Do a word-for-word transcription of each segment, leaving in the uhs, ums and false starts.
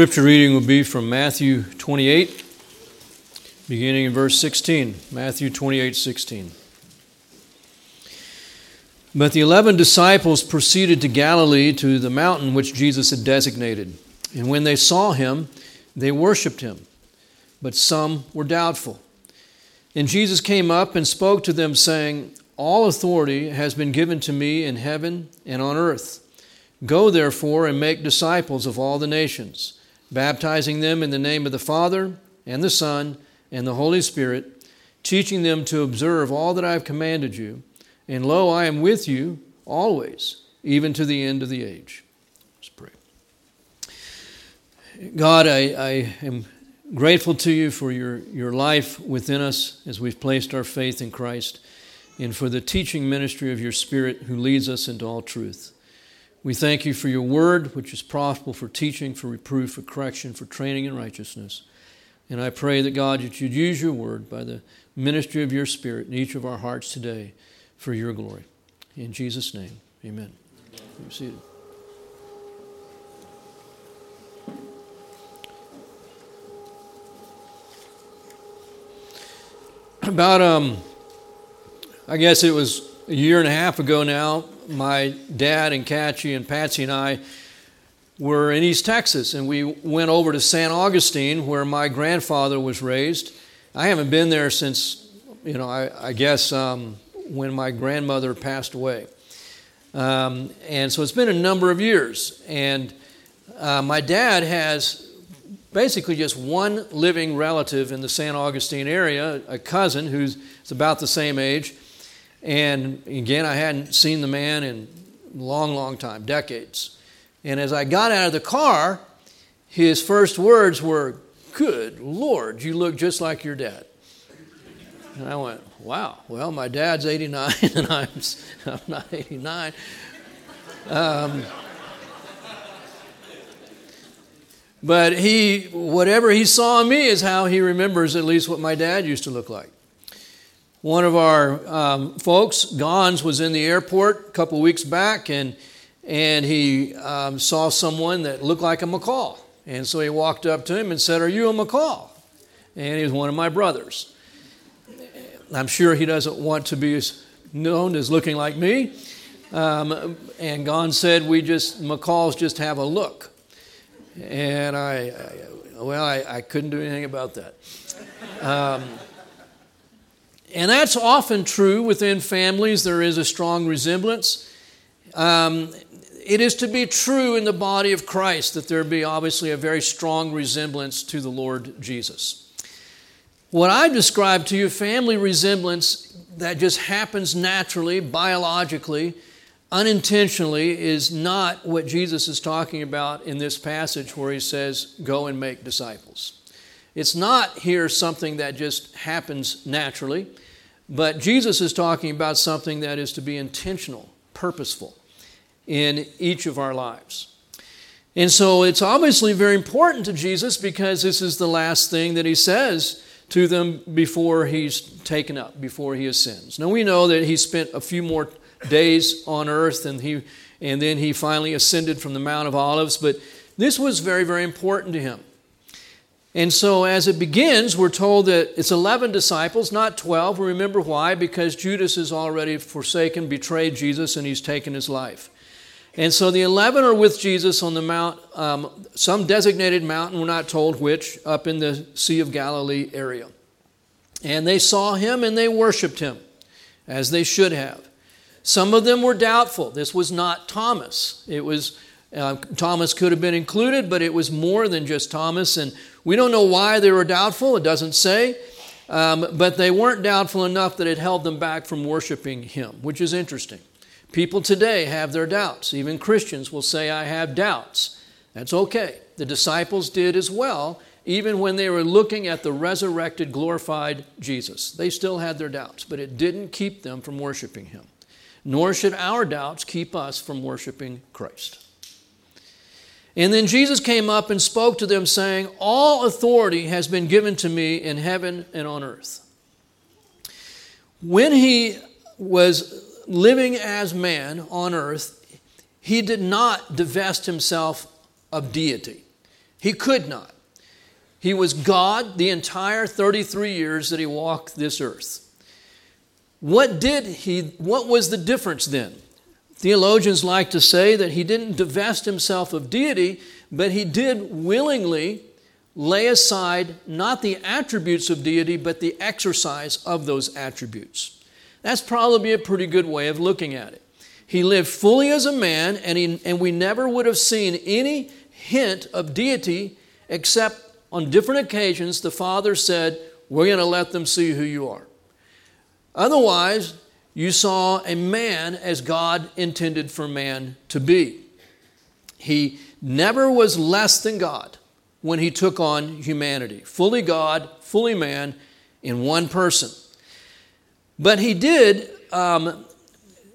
Scripture reading will be from Matthew twenty-eight, beginning in verse sixteen. Matthew twenty-eight, sixteen. But the eleven disciples proceeded to Galilee, to the mountain which Jesus had designated. And when they saw him, they worshipped him, but some were doubtful. And Jesus came up and spoke to them, saying, All authority has been given to me in heaven and on earth. Go therefore and make disciples of all the nations, baptizing them in the name of the Father and the Son and the Holy Spirit, teaching them to observe all that I have commanded you. And lo, I am with you always, even to the end of the age. Let's pray. God, I, I am grateful to you for your, your life within us as we've placed our faith in Christ, and for the teaching ministry of your Spirit who leads us into all truth. We thank you for your word, which is profitable for teaching, for reproof, for correction, for training in righteousness. And I pray that, God, that you'd use your word by the ministry of your Spirit in each of our hearts today for your glory. In Jesus' name, amen. Be seated. About, um, I guess it was a year and a half ago now, my dad and Catchy and Patsy and I were in East Texas, and we went over to San Augustine, where my grandfather was raised. I haven't been there since, you know, I, I guess um, when my grandmother passed away. Um, and so it's been a number of years. And uh, my dad has basically just one living relative in the San Augustine area, a cousin who's about the same age. And again, I hadn't seen the man in a long, long time, decades. And as I got out of the car, his first words were, Good Lord, you look just like your dad. And I went, wow, well, my dad's eighty-nine and I'm, I'm not eighty-nine. Um, but he, whatever he saw in me is how he remembers at least what my dad used to look like. One of our um, folks, Gons, was in the airport a couple weeks back, and and he um, saw someone that looked like a McCall. And so he walked up to him and said, Are you a McCall? And he was one of my brothers. I'm sure he doesn't want to be as known as looking like me. Um, and Gons said, We just, McCalls just have a look. And I, I well, I, I couldn't do anything about that. Um And that's often true within families. There is a strong resemblance. Um, it is to be true in the body of Christ that there be obviously a very strong resemblance to the Lord Jesus. What I've described to you, family resemblance that just happens naturally, biologically, unintentionally, is not what Jesus is talking about in this passage where he says, Go and make disciples. It's not here something that just happens naturally, but Jesus is talking about something that is to be intentional, purposeful in each of our lives. And so it's obviously very important to Jesus because this is the last thing that he says to them before he's taken up, before he ascends. Now we know that he spent a few more days on earth and he, and then he finally ascended from the Mount of Olives, but this was very, very important to him. And so as it begins, we're told that it's eleven disciples, not twelve. We remember why, because Judas has already forsaken, betrayed Jesus, and he's taken his life. And so the eleven are with Jesus on the mount, um, some designated mountain, we're not told which, up in the Sea of Galilee area. And they saw him and they worshiped him, as they should have. Some of them were doubtful. This was not Thomas. It was Uh, Thomas could have been included, but it was more than just Thomas. And we don't know why they were doubtful. It doesn't say. Um, but they weren't doubtful enough that it held them back from worshiping him, which is interesting. People today have their doubts. Even Christians will say, I have doubts. That's okay. The disciples did as well, even when they were looking at the resurrected, glorified Jesus. They still had their doubts, but it didn't keep them from worshiping him. Nor should our doubts keep us from worshiping Christ. And then Jesus came up and spoke to them, saying, All authority has been given to me in heaven and on earth. When he was living as man on earth, he did not divest himself of deity. He could not. He was God the entire thirty-three years that he walked this earth. What did he, what was the difference then? Theologians like to say that he didn't divest himself of deity, but he did willingly lay aside not the attributes of deity, but the exercise of those attributes. That's probably a pretty good way of looking at it. He lived fully as a man, and, he, and we never would have seen any hint of deity except on different occasions the Father said, we're going to let them see who you are. Otherwise, you saw a man as God intended for man to be. He never was less than God when he took on humanity. Fully God, fully man in one person. But he did um,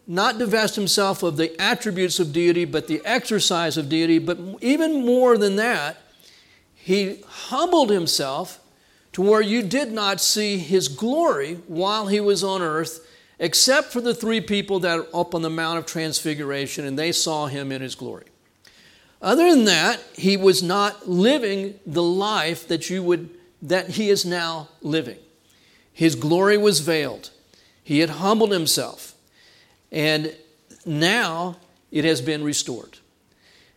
not divest himself of the attributes of deity, but the exercise of deity. But even more than that, he humbled himself to where you did not see his glory while he was on earth, except for the three people that are up on the Mount of Transfiguration, and they saw him in his glory. Other than that, he was not living the life that you would that he is now living. His glory was veiled. He had humbled himself, and now it has been restored.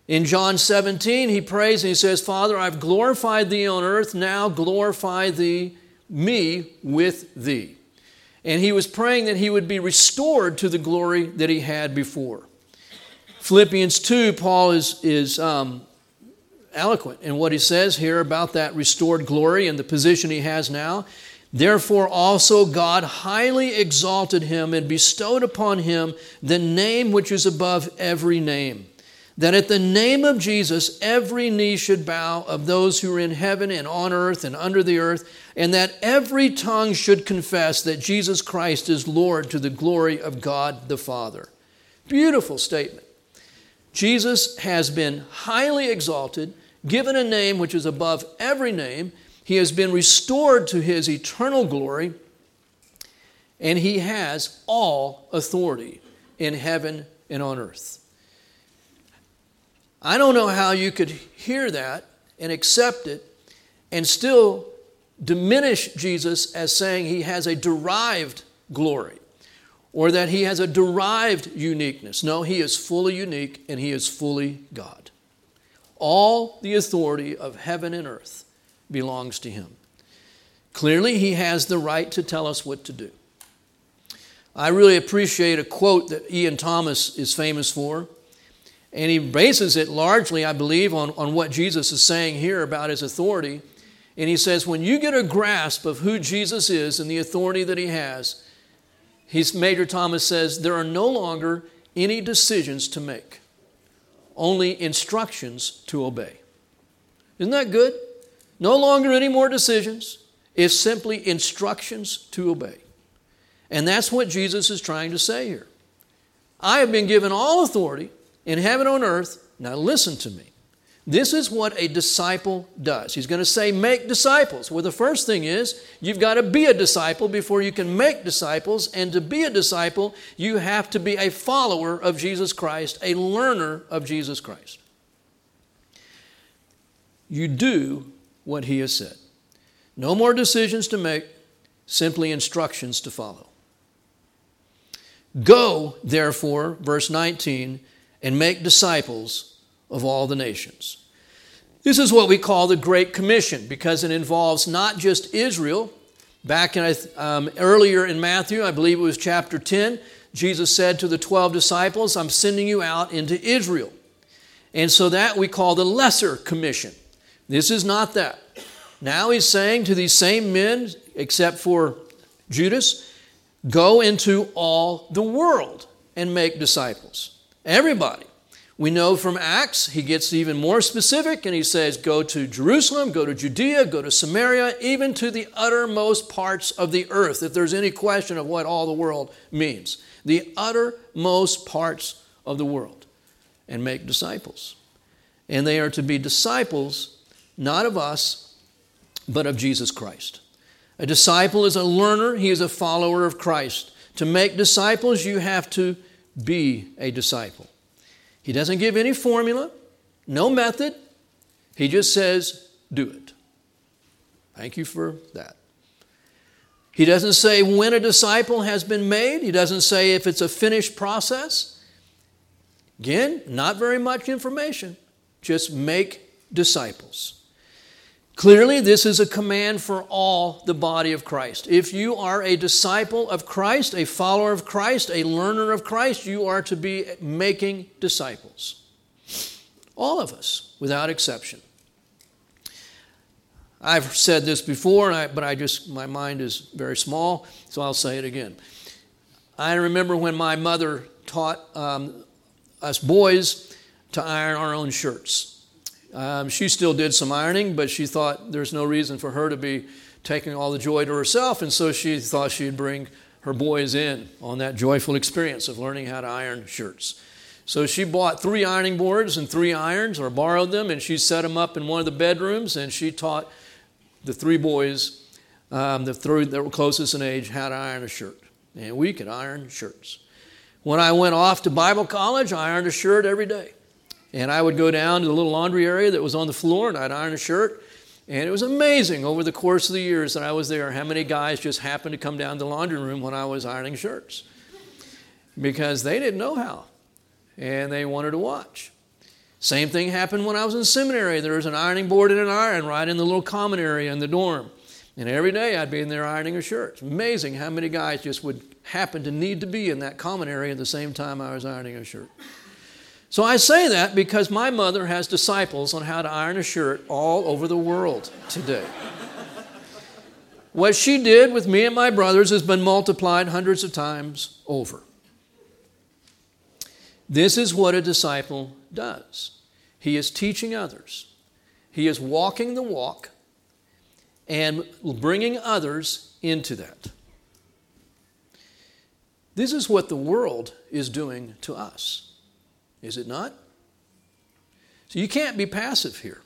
In John seventeen, he prays and he says, Father, I've glorified thee on earth, now glorify thee, me with thee. And he was praying that he would be restored to the glory that he had before. Philippians two, Paul is, is um, eloquent in what he says here about that restored glory and the position he has now. Therefore also God highly exalted him and bestowed upon him the name which is above every name, that at the name of Jesus every knee should bow of those who are in heaven and on earth and under the earth, and that every tongue should confess that Jesus Christ is Lord to the glory of God the Father. Beautiful statement. Jesus has been highly exalted, given a name which is above every name. He has been restored to his eternal glory, and he has all authority in heaven and on earth. I don't know how you could hear that and accept it and still diminish Jesus as saying he has a derived glory or that he has a derived uniqueness. No, he is fully unique and he is fully God. All the authority of heaven and earth belongs to him. Clearly, he has the right to tell us what to do. I really appreciate a quote that Ian Thomas is famous for. And he bases it largely, I believe, on, on what Jesus is saying here about his authority. And he says, when you get a grasp of who Jesus is and the authority that he has, his Major Thomas says, there are no longer any decisions to make, only instructions to obey. Isn't that good? No longer any more decisions. It's simply instructions to obey. And that's what Jesus is trying to say here. I have been given all authority in heaven on earth. Now listen to me. This is what a disciple does. He's going to say, make disciples. Well, the first thing is, you've got to be a disciple before you can make disciples. And to be a disciple, you have to be a follower of Jesus Christ, a learner of Jesus Christ. You do what he has said. No more decisions to make, simply instructions to follow. Go, therefore, verse nineteen, and make disciples of all the nations. This is what we call the Great Commission, because it involves not just Israel. Back in, um, earlier in Matthew, I believe it was chapter ten, Jesus said to the twelve disciples, I'm sending you out into Israel. And so that we call the Lesser Commission. This is not that. Now he's saying to these same men, except for Judas, go into all the world and make disciples. Everybody. We know from Acts, he gets even more specific and he says, go to Jerusalem, go to Judea, go to Samaria, even to the uttermost parts of the earth, if there's any question of what all the world means. The uttermost parts of the world, and make disciples. And they are to be disciples, not of us, but of Jesus Christ. A disciple is a learner. He is a follower of Christ. To make disciples, you have to be a disciple. He doesn't give any formula, no method. He just says, do it. Thank you for that. He doesn't say when a disciple has been made. He doesn't say if it's a finished process. Again, not very much information. Just make disciples. Clearly, this is a command for all the body of Christ. If you are a disciple of Christ, a follower of Christ, a learner of Christ, you are to be making disciples. All of us, without exception. I've said this before, and I, but I just my mind is very small, so I'll say it again. I remember when my mother taught um, us boys to iron our own shirts. Um, she still did some ironing, but she thought there's no reason for her to be taking all the joy to herself, and so she thought she'd bring her boys in on that joyful experience of learning how to iron shirts. So she bought three ironing boards and three irons, or borrowed them, and she set them up in one of the bedrooms, and she taught the three boys, um, the three that were closest in age, how to iron a shirt. And we could iron shirts. When I went off to Bible college, I ironed a shirt every day. And I would go down to the little laundry area that was on the floor, and I'd iron a shirt. And it was amazing over the course of the years that I was there how many guys just happened to come down to the laundry room when I was ironing shirts, because they didn't know how, and they wanted to watch. Same thing happened when I was in seminary. There was an ironing board and an iron right in the little common area in the dorm. And every day I'd be in there ironing a shirt. It's amazing how many guys just would happen to need to be in that common area at the same time I was ironing a shirt. So I say that because my mother has disciples on how to iron a shirt all over the world today. What she did with me and my brothers has been multiplied hundreds of times over. This is what a disciple does. He is teaching others. He is walking the walk and bringing others into that. This is what the world is doing to us, is it not? So you can't be passive here.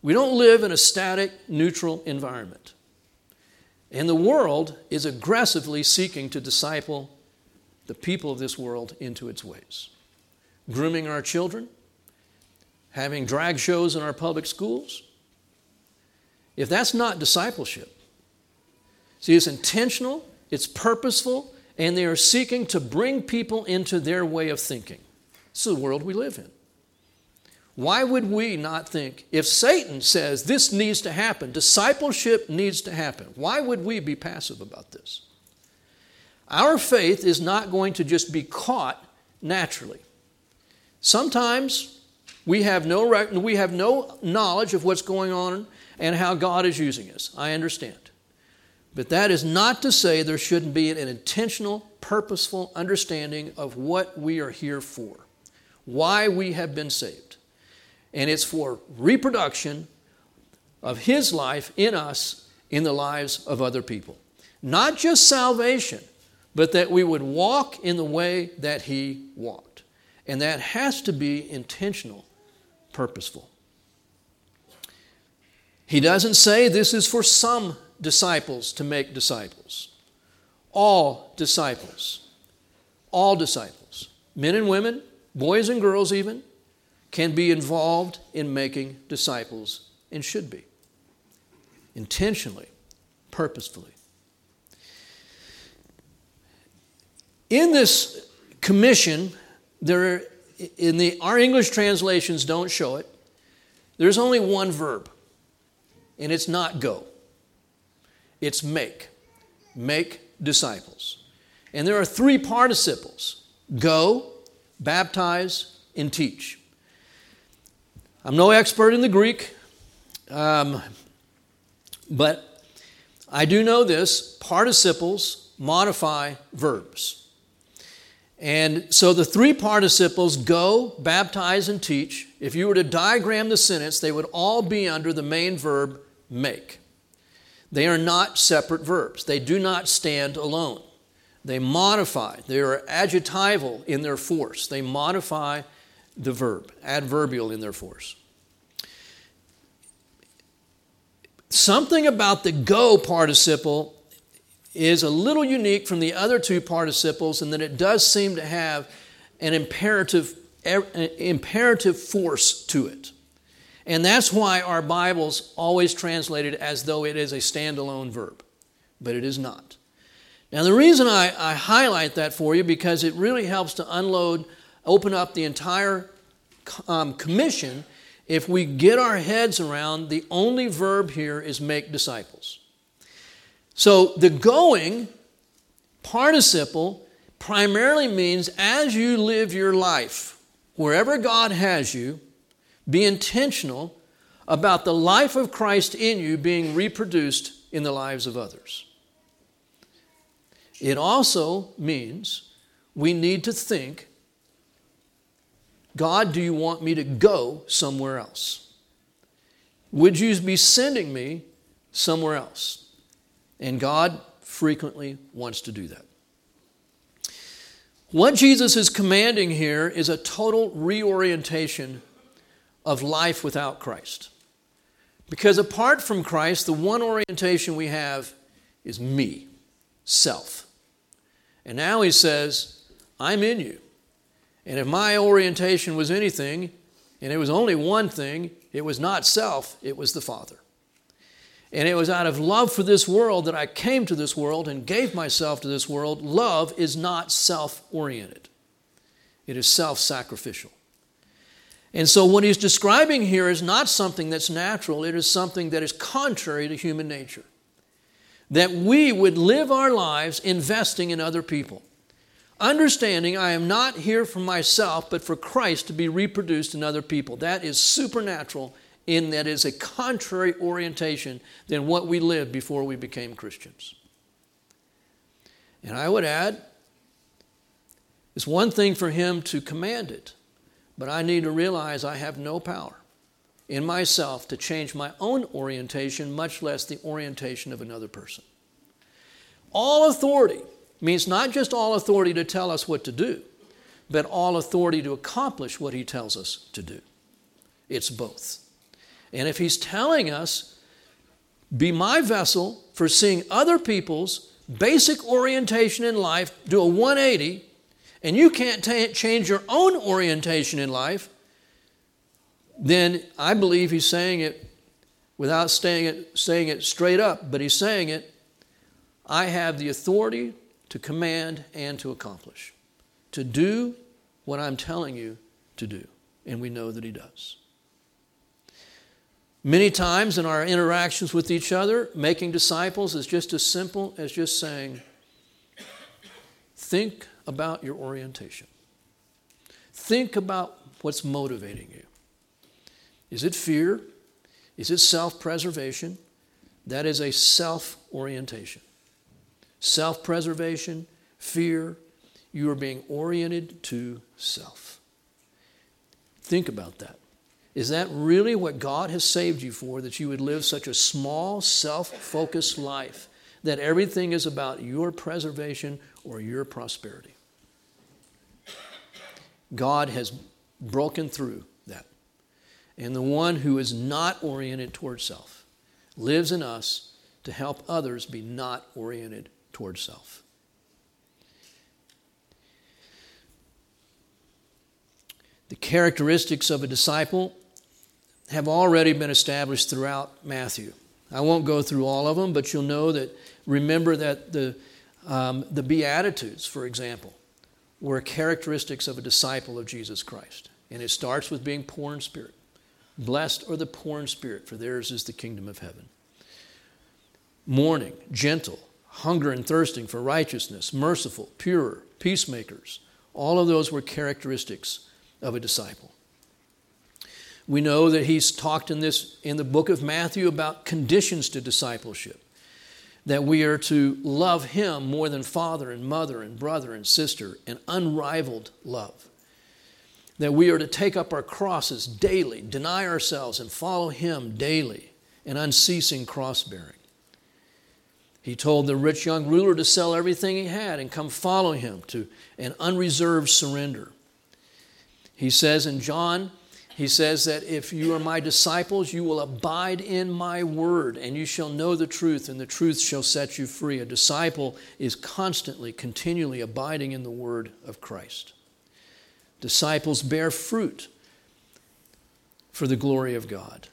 We don't live in a static, neutral environment. And the world is aggressively seeking to disciple the people of this world into its ways. Grooming our children, having drag shows in our public schools. If that's not discipleship, see, it's intentional, it's purposeful, and they are seeking to bring people into their way of thinking. This is the world we live in. Why would we not think, if Satan says this needs to happen, discipleship needs to happen, why would we be passive about this? Our faith is not going to just be caught naturally. Sometimes we have no rec- we have no knowledge of what's going on and how God is using us. I understand. But that is not to say there shouldn't be an intentional, purposeful understanding of what we are here for, why we have been saved. And it's for reproduction of His life in us, in the lives of other people. Not just salvation, but that we would walk in the way that He walked. And that has to be intentional, purposeful. He doesn't say this is for some disciples to make disciples. All disciples, all disciples, men and women, boys and girls even, can be involved in making disciples and should be. Intentionally, purposefully. In this commission, there are, in the our English translations don't show it. There's only one verb, and it's not go. It's make. Make disciples. And there are three participles: go, baptize, and teach. I'm no expert in the Greek, um, but I do know this: participles modify verbs. And so the three participles, go, baptize, and teach, if you were to diagram the sentence, they would all be under the main verb, make. They are not separate verbs. They do not stand alone. They modify. They are adjectival in their force. They modify the verb, adverbial in their force. Something about the go participle is a little unique from the other two participles, and that it does seem to have an imperative, an imperative force to it. And that's why our Bible's always translated as though it is a standalone verb, but it is not. Now the reason I, I highlight that for you, because it really helps to unload, open up the entire um, commission if we get our heads around the only verb here is make disciples. So the going participle primarily means as you live your life, wherever God has you, be intentional about the life of Christ in you being reproduced in the lives of others. It also means we need to think, God, do you want me to go somewhere else? Would you be sending me somewhere else? And God frequently wants to do that. What Jesus is commanding here is a total reorientation of life without Christ. Because apart from Christ, the one orientation we have is me, self. And now he says, I'm in you. And if my orientation was anything, and it was only one thing, it was not self, it was the Father. And it was out of love for this world that I came to this world and gave myself to this world. Love is not self-oriented. It is self-sacrificial. And so what he's describing here is not something that's natural. It is something that is contrary to human nature. That we would live our lives investing in other people. Understanding I am not here for myself, but for Christ to be reproduced in other people. That is supernatural, in that is a contrary orientation than what we lived before we became Christians. And I would add, it's one thing for him to command it, but I need to realize I have no power in myself to change my own orientation, much less the orientation of another person. All authority means not just all authority to tell us what to do, but all authority to accomplish what he tells us to do. It's both. And if he's telling us, be my vessel for seeing other people's basic orientation in life, do a one eighty, and you can't t- change your own orientation in life, then I believe he's saying it without saying it, saying it straight up, but he's saying it, I have the authority to command and to accomplish, to do what I'm telling you to do. And we know that he does. Many times in our interactions with each other, making disciples is just as simple as just saying, think about your orientation. Think about what's motivating you. Is it fear? Is it self-preservation? That is a self-orientation. Self-preservation, fear, you are being oriented to self. Think about that. Is that really what God has saved you for, that you would live such a small, self-focused life, that everything is about your preservation or your prosperity? God has broken through that. And the one who is not oriented toward self lives in us to help others be not oriented toward self. The characteristics of a disciple have already been established throughout Matthew. I won't go through all of them, but you'll know that, remember that the, um, the Beatitudes, for example, were characteristics of a disciple of Jesus Christ. And it starts with being poor in spirit. Blessed are the poor in spirit, for theirs is the kingdom of heaven. Mourning, gentle, hunger and thirsting for righteousness, merciful, pure, peacemakers. All of those were characteristics of a disciple. We know that he's talked in this in the book of Matthew about conditions to discipleship, that we are to love him more than father and mother and brother and sister, an unrivaled love, that we are to take up our crosses daily, deny ourselves and follow him daily, an unceasing cross-bearing. He told the rich young ruler to sell everything he had and come follow him, to an unreserved surrender. He says in John, he says that if you are my disciples, you will abide in my word, and you shall know the truth, and the truth shall set you free. A disciple is constantly, continually abiding in the word of Christ. Disciples bear fruit. for the glory of God.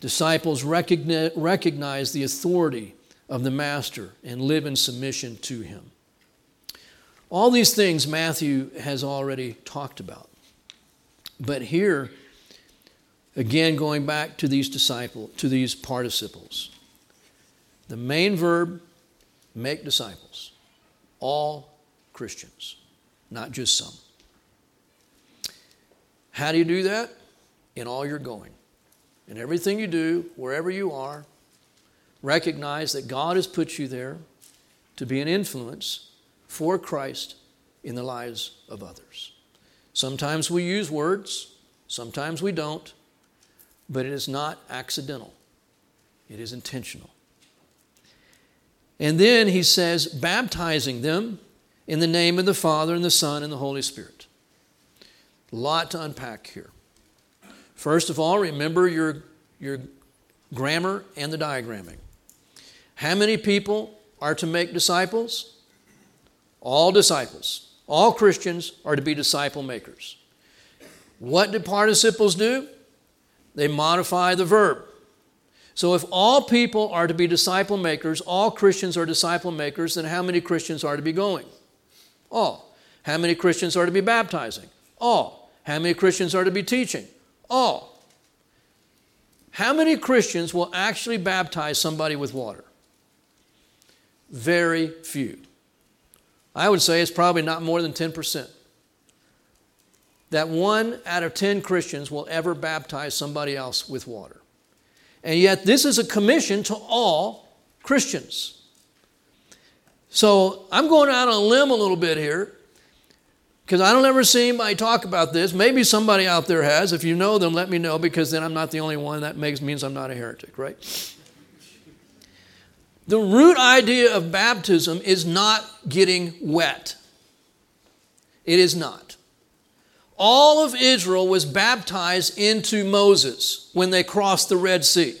Disciples recognize, recognize the authority of the Master and live in submission to him. All these things Matthew has already talked about. But here, again, going back to these disciple, to these participles. The main verb, make disciples. All Christians, not just some. How do you do that? In all you're going. In everything you do, wherever you are, recognize that God has put you there to be an influence for Christ in the lives of others. Sometimes we use words, sometimes we don't, but it is not accidental. It is intentional. And then he says, baptizing them in the name of the Father and the Son and the Holy Spirit. A lot to unpack here. First of all, remember your, your grammar and the diagramming. How many people are to make disciples? All disciples. All Christians are to be disciple makers. What do participles do? They modify the verb. So if all people are to be disciple makers, all Christians are disciple makers, then how many Christians are to be going? All. How many Christians are to be baptizing? All. How many Christians are to be teaching? All. How many Christians will actually baptize somebody with water? Very few. I would say it's probably not more than ten percent. That one out of ten Christians will ever baptize somebody else with water. And yet this is a commission to all Christians. So I'm going out on a limb a little bit here, because I don't ever see anybody talk about this. Maybe somebody out there has. If you know them, let me know, because then I'm not the only one. That makes, means I'm not a heretic, right? The root idea of baptism is not getting wet. It is not. All of Israel was baptized into Moses when they crossed the Red Sea.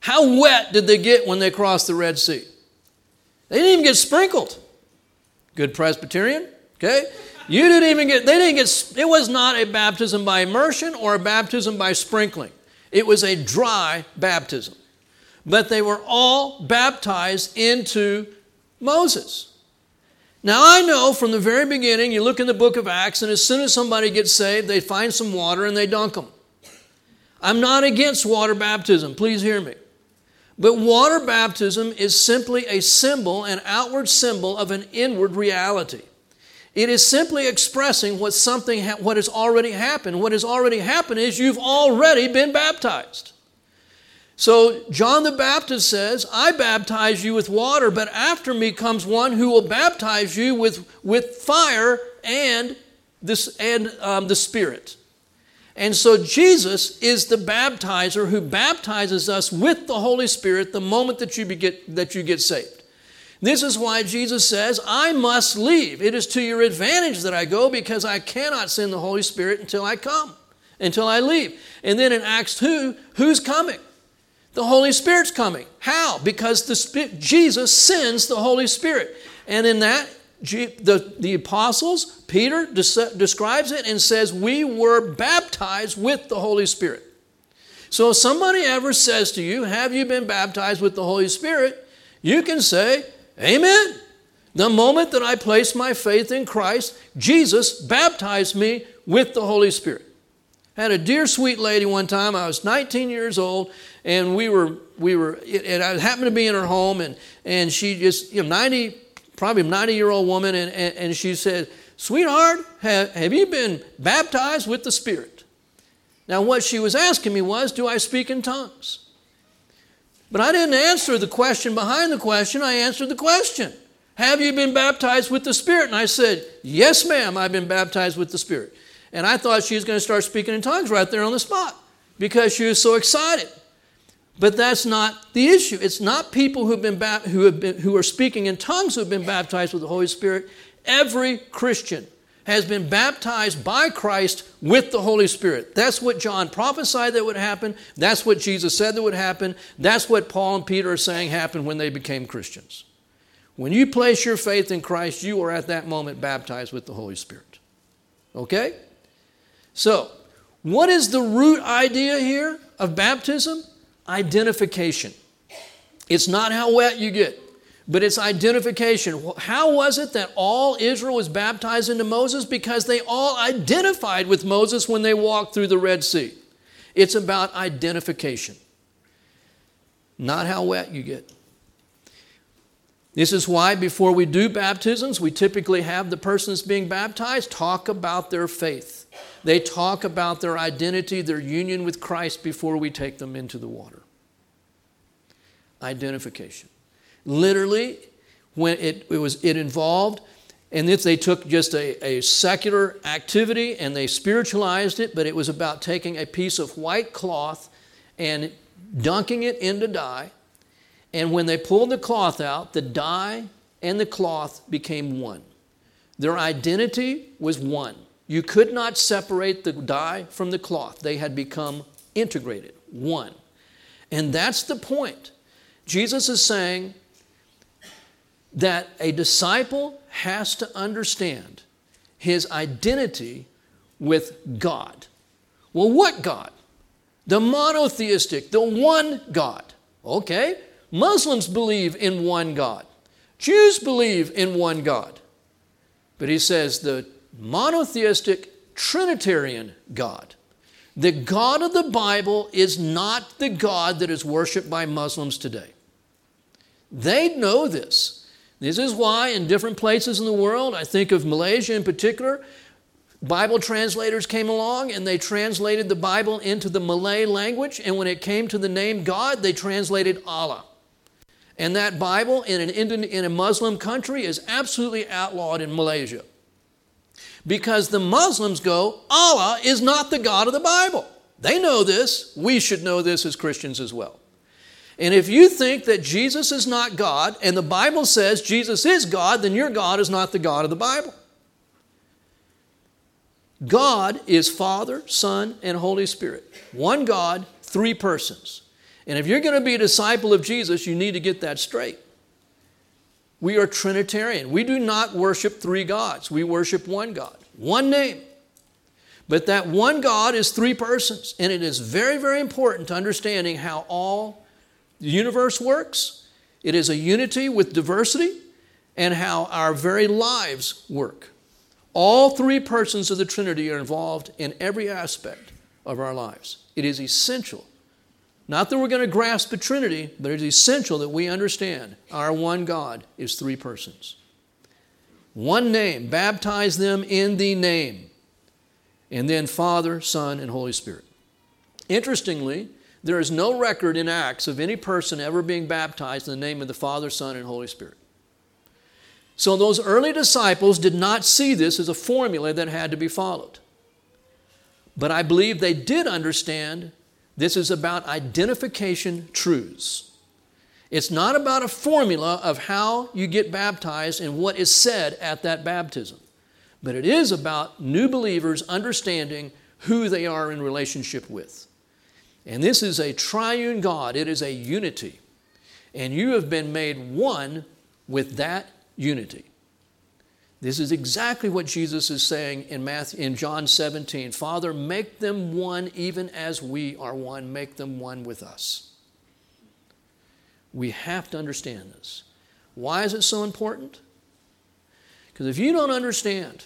How wet did they get when they crossed the Red Sea? They didn't even get sprinkled. Good Presbyterian, okay? You didn't even get, they didn't get, it was not a baptism by immersion or a baptism by sprinkling. It was a dry baptism. But they were all baptized into Moses. Now I know from the very beginning, you look in the book of Acts, and as soon as somebody gets saved, they find some water and they dunk them. I'm not against water baptism, please hear me. But water baptism is simply a symbol, an outward symbol of an inward reality. It is simply expressing what something, what has already happened. What has already happened is you've already been baptized. So John the Baptist says, I baptize you with water, but after me comes one who will baptize you with, with fire and, this, and um, the Spirit. And so Jesus is the baptizer who baptizes us with the Holy Spirit the moment that you, get, that you get saved. This is why Jesus says, I must leave. It is to your advantage that I go, because I cannot send the Holy Spirit until I come, until I leave. And then in Acts two, who's coming? The Holy Spirit's coming. How? Because the Spirit, Jesus sends the Holy Spirit. And in that, the, the apostles, Peter des- describes it and says, we were baptized with the Holy Spirit. So if somebody ever says to you, have you been baptized with the Holy Spirit? You can say, amen. The moment that I placed my faith in Christ, Jesus baptized me with the Holy Spirit. I had a dear sweet lady one time. I was nineteen years old, and we were we were and I happened to be in her home, and and she just, you know, ninety probably ninety year old woman, and, and and she said, "Sweetheart, have, have you been baptized with the Spirit?" Now what she was asking me was, "Do I speak in tongues?" But I didn't answer the question behind the question. I answered the question, "Have you been baptized with the Spirit?" And I said, "Yes, ma'am, I've been baptized with the Spirit." And I thought she was going to start speaking in tongues right there on the spot because she was so excited. But that's not the issue. It's not people who've been ba- who have been who are speaking in tongues who have been baptized with the Holy Spirit. Every Christian has been baptized by Christ with the Holy Spirit. That's what John prophesied that would happen. That's what Jesus said that would happen. That's what Paul and Peter are saying happened when they became Christians. When you place your faith in Christ, you are at that moment baptized with the Holy Spirit. Okay? So, What is the root idea here of baptism? Identification. It's not how wet you get, but it's identification. How was it that all Israel was baptized into Moses? Because they all identified with Moses when they walked through the Red Sea. It's about identification, not how wet you get. This is why before we do baptisms, we typically have the person that's being baptized talk about their faith. They talk about their identity, their union with Christ before we take them into the water. Identification. Literally, when it, it was it involved, and if they took just a, a secular activity and they spiritualized it, but it was about taking a piece of white cloth and dunking it into dye. And when they pulled the cloth out, the dye and the cloth became one. Their identity was one. You could not separate the dye from the cloth. They had become integrated, one. And that's the point. Jesus is saying that a disciple has to understand his identity with God. Well, what God? The monotheistic, the one God. Okay, Muslims believe in one God. Jews believe in one God. But he says the monotheistic Trinitarian God. The God of the Bible is not the God that is worshipped by Muslims today. They know this. This is why in different places in the world, I think of Malaysia in particular, Bible translators came along and they translated the Bible into the Malay language, and when it came to the name God, they translated Allah. And that Bible in an Indian, in a Muslim country is absolutely outlawed in Malaysia because the Muslims go, Allah is not the God of the Bible. They know this. We should know this as Christians as well. And if you think that Jesus is not God, and the Bible says Jesus is God, then your God is not the God of the Bible. God is Father, Son, and Holy Spirit. One God, three persons. And if you're going to be a disciple of Jesus, you need to get that straight. We are Trinitarian. We do not worship three gods. We worship one God, one name. But that one God is three persons. And it is very, very important to understanding how all the universe works. It is a unity with diversity, and how our very lives work. All three persons of the Trinity are involved in every aspect of our lives. It is essential. Not that we're going to grasp the Trinity, but it is essential that we understand our one God is three persons. One name. Baptize them in the name. And then Father, Son, and Holy Spirit. Interestingly, there is no record in Acts of any person ever being baptized in the name of the Father, Son, and Holy Spirit. So those early disciples did not see this as a formula that had to be followed. But I believe they did understand this is about identification truths. It's not about a formula of how you get baptized and what is said at that baptism. But it is about new believers understanding who they are in relationship with. And this is a triune God. It is a unity. And you have been made one with that unity. This is exactly what Jesus is saying in Matthew, in John seventeen. Father, make them one even as we are one. Make them one with us. We have to understand this. Why is it so important? Because if you don't understand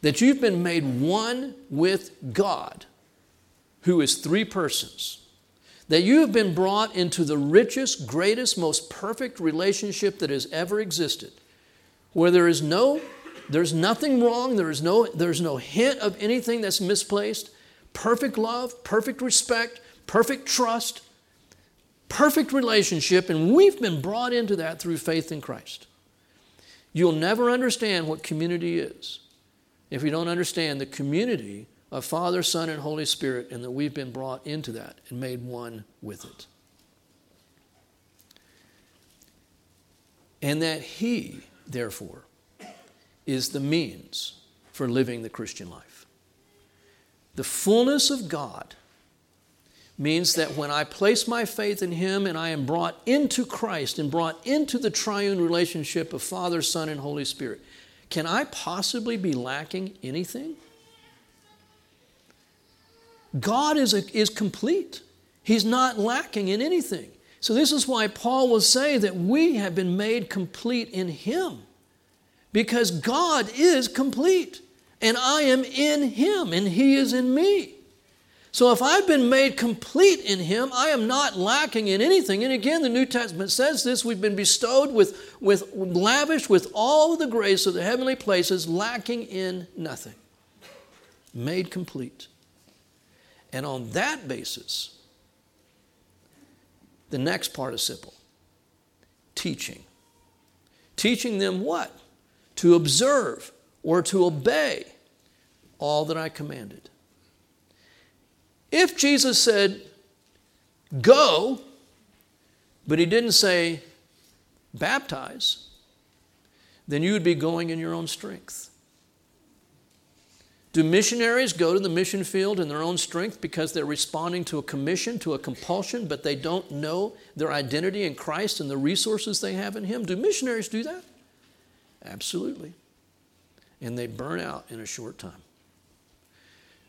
that you've been made one with God, who is three persons, that you have been brought into the richest, greatest, most perfect relationship that has ever existed, where there is no, there's nothing wrong, there is no, there's no hint of anything that's misplaced, perfect love, perfect respect, perfect trust, perfect relationship, and we've been brought into that through faith in Christ. You'll never understand what community is if you don't understand the community of Father, Son, and Holy Spirit, and that we've been brought into that and made one with it. And that He, therefore, is the means for living the Christian life. The fullness of God means that when I place my faith in Him and I am brought into Christ and brought into the triune relationship of Father, Son, and Holy Spirit, can I possibly be lacking anything? God is, a, is complete. He's not lacking in anything. So this is why Paul will say that we have been made complete in Him, because God is complete, and I am in Him, and He is in me. So if I've been made complete in Him, I am not lacking in anything. And again, the New Testament says this: we've been bestowed with, with lavish with all the grace of the heavenly places, lacking in nothing. Made complete. And on that basis, the next part is simple. Teaching. Teaching them what? To observe or to obey all that I commanded. If Jesus said, go, but He didn't say, baptize, then you would be going in your own strength. Do missionaries go to the mission field in their own strength because they're responding to a commission, to a compulsion, but they don't know their identity in Christ and the resources they have in Him? Do missionaries do that? Absolutely. And they burn out in a short time.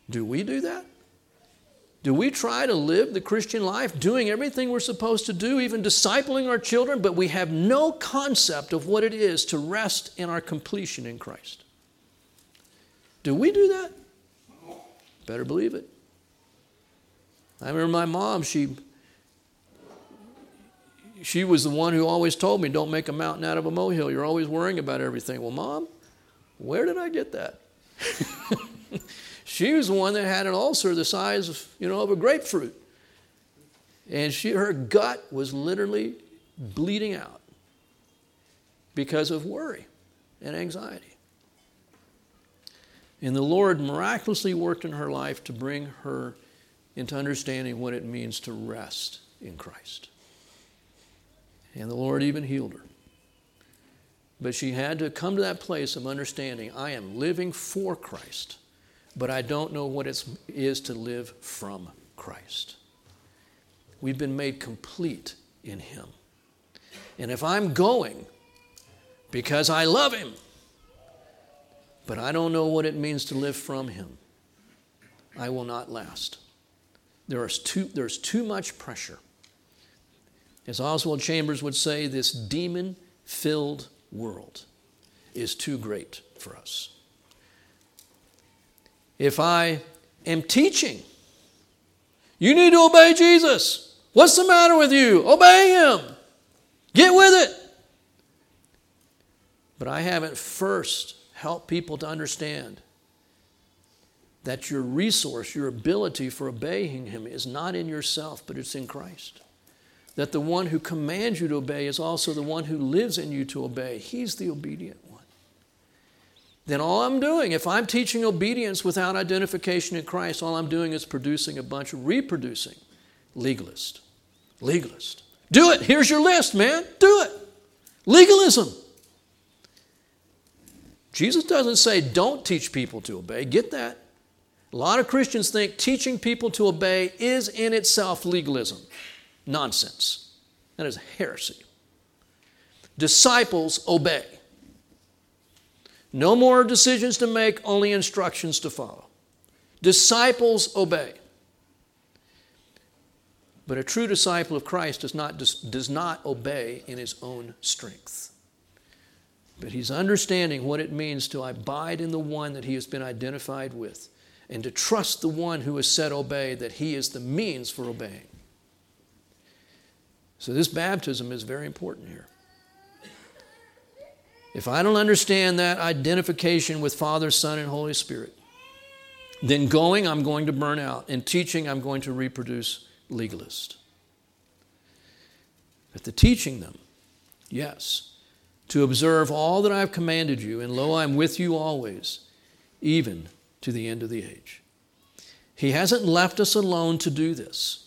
Do we do that? Do we try to live the Christian life doing everything we're supposed to do, even discipling our children, but we have no concept of what it is to rest in our completion in Christ? Do we do that? Better believe it. I remember my mom, she, she was the one who always told me, don't make a mountain out of a molehill. You're always worrying about everything. Well, Mom, where did I get that? She was the one that had an ulcer the size of, you know, of a grapefruit. And she, her gut was literally bleeding out because of worry and anxiety. And the Lord miraculously worked in her life to bring her into understanding what it means to rest in Christ. And the Lord even healed her. But she had to come to that place of understanding, I am living for Christ, but I don't know what it is to live from Christ. We've been made complete in Him. And if I'm going because I love Him, but I don't know what it means to live from Him, I will not last. There is too, there's too much pressure. As Oswald Chambers would say, this demon-filled world is too great for us. If I am teaching, you need to obey Jesus. What's the matter with you? Obey Him. Get with it. But I haven't first helped people to understand that your resource, your ability for obeying Him is not in yourself, but it's in Christ. That the one who commands you to obey is also the one who lives in you to obey. He's the obedient one. Then all I'm doing, if I'm teaching obedience without identification in Christ, all I'm doing is producing a bunch of reproducing legalist. Legalist. Do it. Here's your list, man. Do it. Legalism. Jesus doesn't say don't teach people to obey. Get that? A lot of Christians think teaching people to obey is in itself legalism. Nonsense. That is heresy. Disciples obey. No more decisions to make, only instructions to follow. Disciples obey. But a true disciple of Christ does not, does not obey in his own strength. But he's understanding what it means to abide in the one that he has been identified with, and to trust the one who has said obey, that he is the means for obeying. So this baptism is very important here. If I don't understand that identification with Father, Son, and Holy Spirit, then going, I'm going to burn out. And teaching, I'm going to reproduce legalist. But the teaching them, yes, to observe all that I have commanded you, and lo, I am with you always, even to the end of the age. He hasn't left us alone to do this.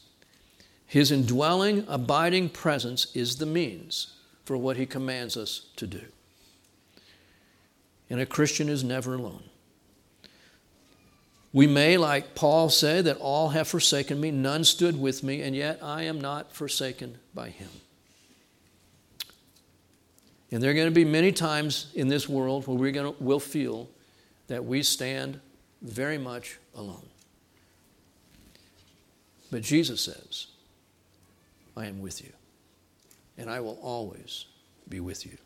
His indwelling, abiding presence is the means for what He commands us to do. And a Christian is never alone. We may, like Paul, say that all have forsaken me, none stood with me, and yet I am not forsaken by Him. And there are going to be many times in this world where we're going to, we'll feel that we stand very much alone. But Jesus says, I am with you, and I will always be with you.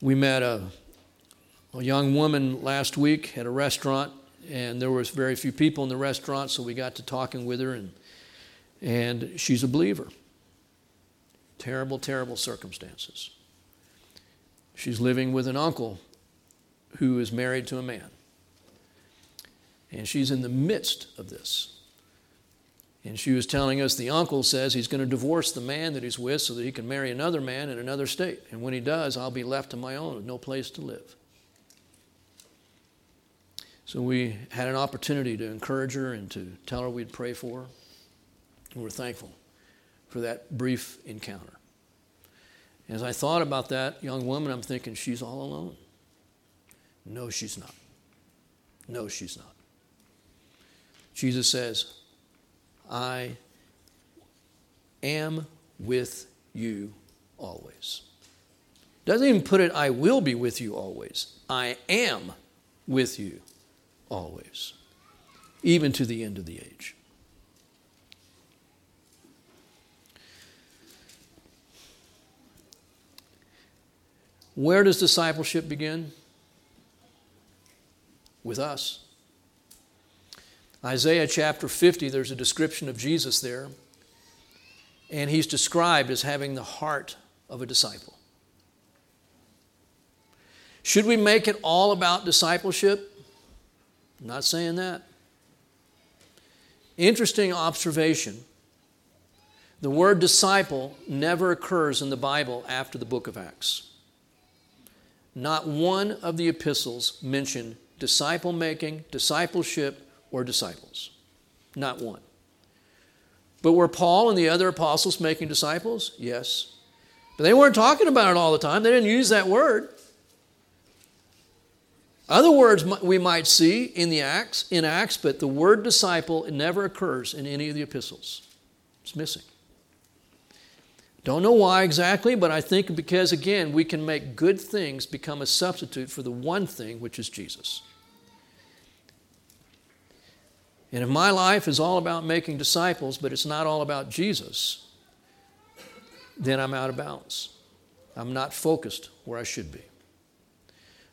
We met a, a young woman last week at a restaurant, and there was very few people in the restaurant, so we got to talking with her, and and she's a believer. Terrible, terrible circumstances. She's living with an uncle who is married to a man. And she's in the midst of this. And she was telling us the uncle says he's going to divorce the man that he's with so that he can marry another man in another state. And when he does, I'll be left to my own with no place to live. So we had an opportunity to encourage her and to tell her we'd pray for her. And we're thankful for that brief encounter. As I thought about that young woman, I'm thinking, she's all alone. No, she's not. No, she's not. Jesus says, I am with you always. Doesn't even put it, I will be with you always. I am with you always, even to the end of the age. Where does discipleship begin? With us. Isaiah chapter fifty, there's a description of Jesus there, and he's described as having the heart of a disciple. Should we make it all about discipleship? I'm not saying that. Interesting observation. The word disciple never occurs in the Bible after the book of Acts. Not one of the epistles mention disciple-making, discipleship, or disciples. Not one. But were Paul and the other apostles making disciples? Yes. But they weren't talking about it all the time. They didn't use that word. Other words we might see in the Acts, in Acts, but the word disciple, it never occurs in any of the epistles. It's missing. Don't know why exactly, but I think because, again, we can make good things become a substitute for the one thing, which is Jesus. And if my life is all about making disciples, but it's not all about Jesus, then I'm out of balance. I'm not focused where I should be.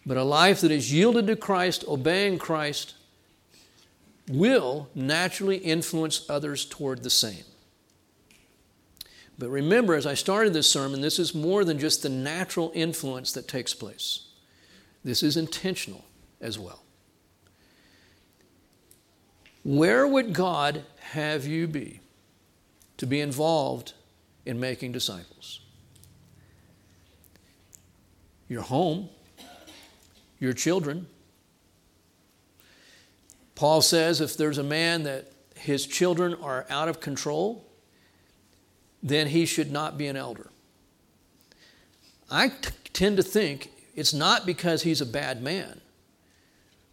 But a life that is yielded to Christ, obeying Christ, will naturally influence others toward the same. But remember, as I started this sermon, this is more than just the natural influence that takes place. This is intentional as well. Where would God have you be to be involved in making disciples? Your home, your children. Paul says if there's a man that his children are out of control, then he should not be an elder. I t- tend to think it's not because he's a bad man,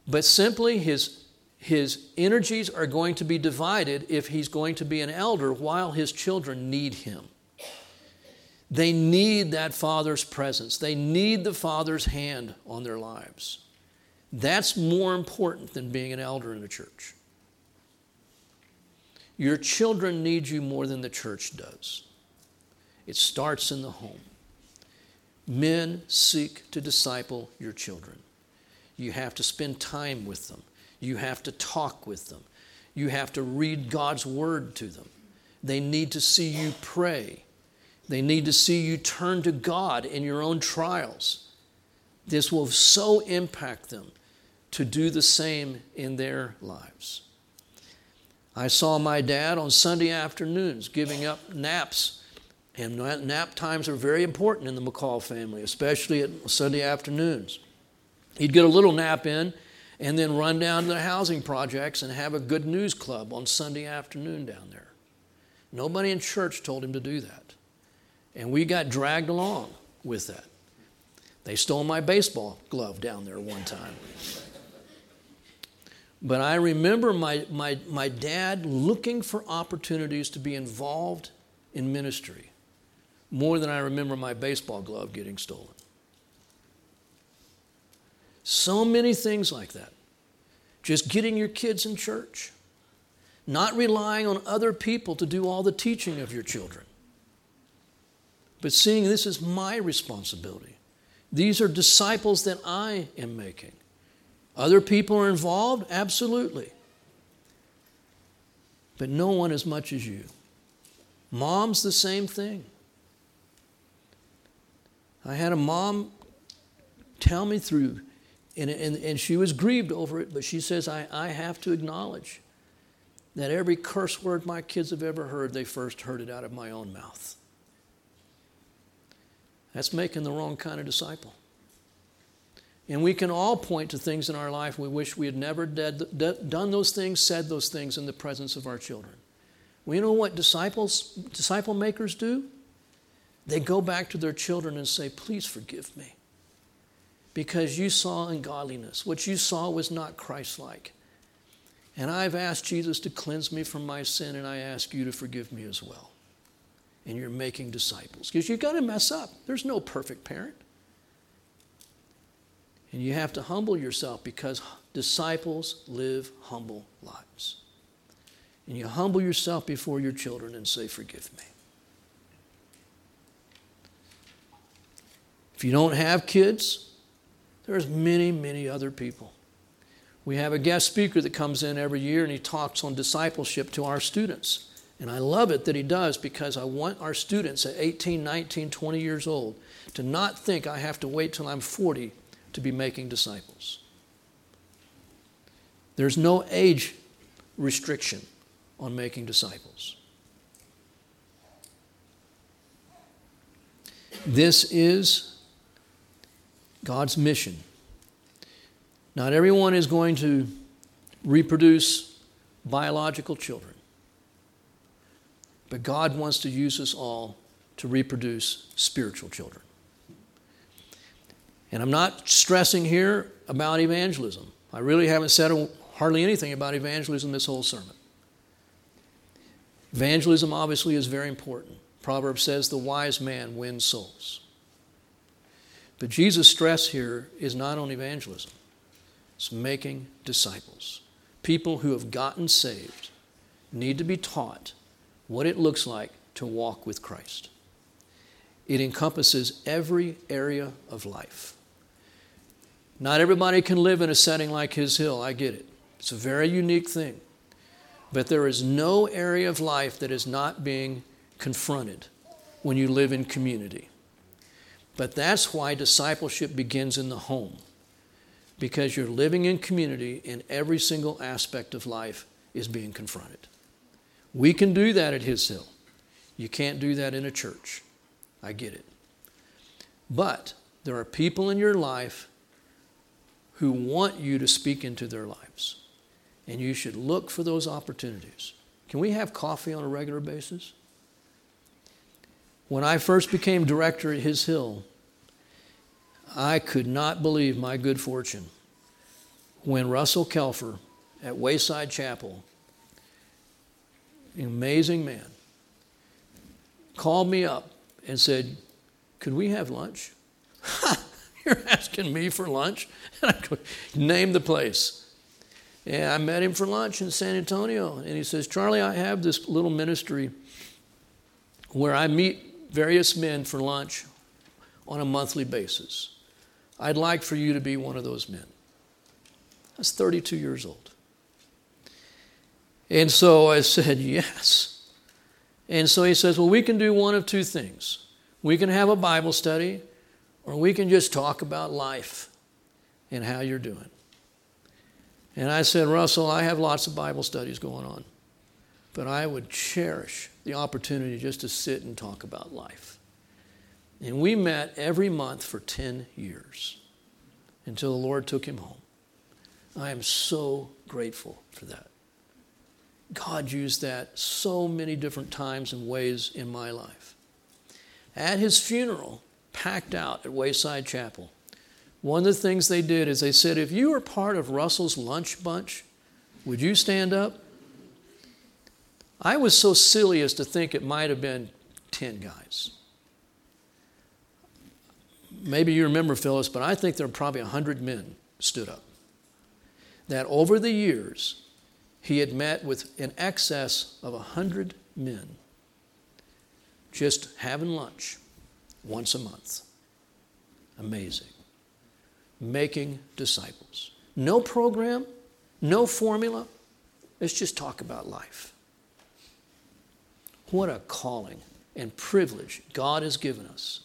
but simply his, his energies are going to be divided if he's going to be an elder while his children need him. They need that father's presence. They need the father's hand on their lives. That's more important than being an elder in a church. Your children need you more than the church does. It starts in the home. Men, seek to disciple your children. You have to spend time with them. You have to talk with them. You have to read God's word to them. They need to see you pray. They need to see you turn to God in your own trials. This will so impact them to do the same in their lives. I saw my dad on Sunday afternoons giving up naps, and nap times are very important in the McCall family, especially at Sunday afternoons. He'd get a little nap in and then run down to the housing projects and have a good news club on Sunday afternoon down there. Nobody in church told him to do that, and we got dragged along with that. They stole my baseball glove down there one time. But I remember my, my, my dad looking for opportunities to be involved in ministry more than I remember my baseball glove getting stolen. So many things like that. Just getting your kids in church. Not relying on other people to do all the teaching of your children. But seeing this is my responsibility. These are disciples that I am making. Other people are involved? Absolutely. But no one as much as you. Mom's the same thing. I had a mom tell me through, and, and, and she was grieved over it, but she says, I, I have to acknowledge that every curse word my kids have ever heard, they first heard it out of my own mouth. That's making the wrong kind of disciple. And we can all point to things in our life we wish we had never did, done those things, said those things in the presence of our children. Well, you know what disciples, disciple makers do? They go back to their children and say, please forgive me. Because you saw ungodliness. What you saw was not Christ-like. And I've asked Jesus to cleanse me from my sin, and I ask you to forgive me as well. And you're making disciples. Because you've got to mess up. There's no perfect parent. And you have to humble yourself because disciples live humble lives. And you humble yourself before your children and say, forgive me. If you don't have kids, there's many, many other people. We have a guest speaker that comes in every year and he talks on discipleship to our students. And I love it that he does because I want our students at eighteen, nineteen, twenty years old to not think I have to wait till I'm forty to be making disciples. There's no age restriction on making disciples. This is God's mission. Not everyone is going to reproduce biological children. But God wants to use us all to reproduce spiritual children. And I'm not stressing here about evangelism. I really haven't said a, hardly anything about evangelism this whole sermon. Evangelism obviously is very important. Proverbs says the wise man wins souls. But Jesus' stress here is not on evangelism. It's making disciples. People who have gotten saved need to be taught what it looks like to walk with Christ. It encompasses every area of life. Not everybody can live in a setting like His Hill. I get it. It's a very unique thing. But there is no area of life that is not being confronted when you live in community. But that's why discipleship begins in the home. Because you're living in community and every single aspect of life is being confronted. We can do that at His Hill. You can't do that in a church. I get it. But there are people in your life who want you to speak into their lives. And you should look for those opportunities. Can we have coffee on a regular basis? When I first became director at His Hill, I could not believe my good fortune when Russell Kelfer at Wayside Chapel, an amazing man, called me up and said, could we have lunch? You're asking me for lunch? And I named the place. And I met him for lunch in San Antonio. And he says, Charlie, I have this little ministry where I meet various men for lunch on a monthly basis. I'd like for you to be one of those men. I was thirty-two years old. And so I said, yes. And so he says, well, we can do one of two things. We can have a Bible study, or we can just talk about life and how you're doing. And I said, Russell, I have lots of Bible studies going on, but I would cherish the opportunity just to sit and talk about life. And we met every month for ten years until the Lord took him home. I am so grateful for that. God used that so many different times and ways in my life. At his funeral, packed out at Wayside Chapel, one of the things they did is they said, if you were part of Russell's lunch bunch, would you stand up? I was so silly as to think it might have been ten guys. Maybe you remember, Phyllis, but I think there were probably a hundred men stood up. That over the years, he had met with in excess of a hundred men just having lunch once a month. Amazing. Making disciples. No program, no formula. Let's just talk about life. What a calling and privilege God has given us,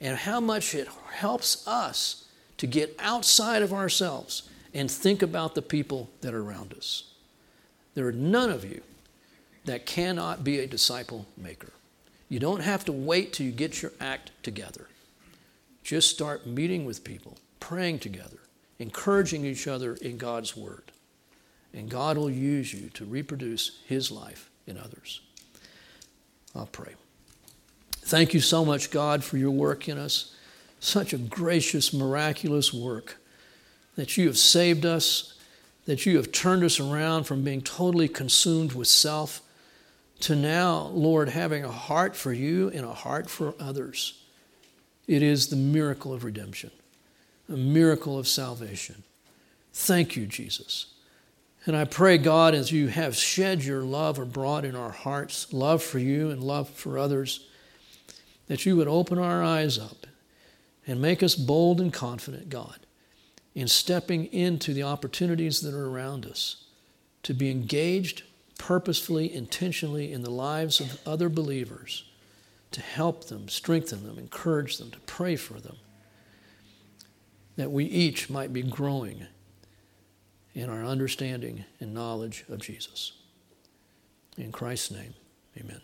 and how much it helps us to get outside of ourselves and think about the people that are around us. There are none of you that cannot be a disciple maker. You don't have to wait till you get your act together. Just start meeting with people, praying together, encouraging each other in God's Word. And God will use you to reproduce His life in others. I'll pray. Thank you so much, God, for your work in us. Such a gracious, miraculous work that you have saved us, that you have turned us around from being totally consumed with self to now, Lord, having a heart for you and a heart for others. It is the miracle of redemption, a miracle of salvation. Thank you, Jesus. And I pray, God, as you have shed your love abroad in our hearts, love for you and love for others, that you would open our eyes up and make us bold and confident, God, in stepping into the opportunities that are around us to be engaged purposefully, intentionally in the lives of other believers, to help them, strengthen them, encourage them, to pray for them, that we each might be growing in our understanding and knowledge of Jesus. In Christ's name, amen.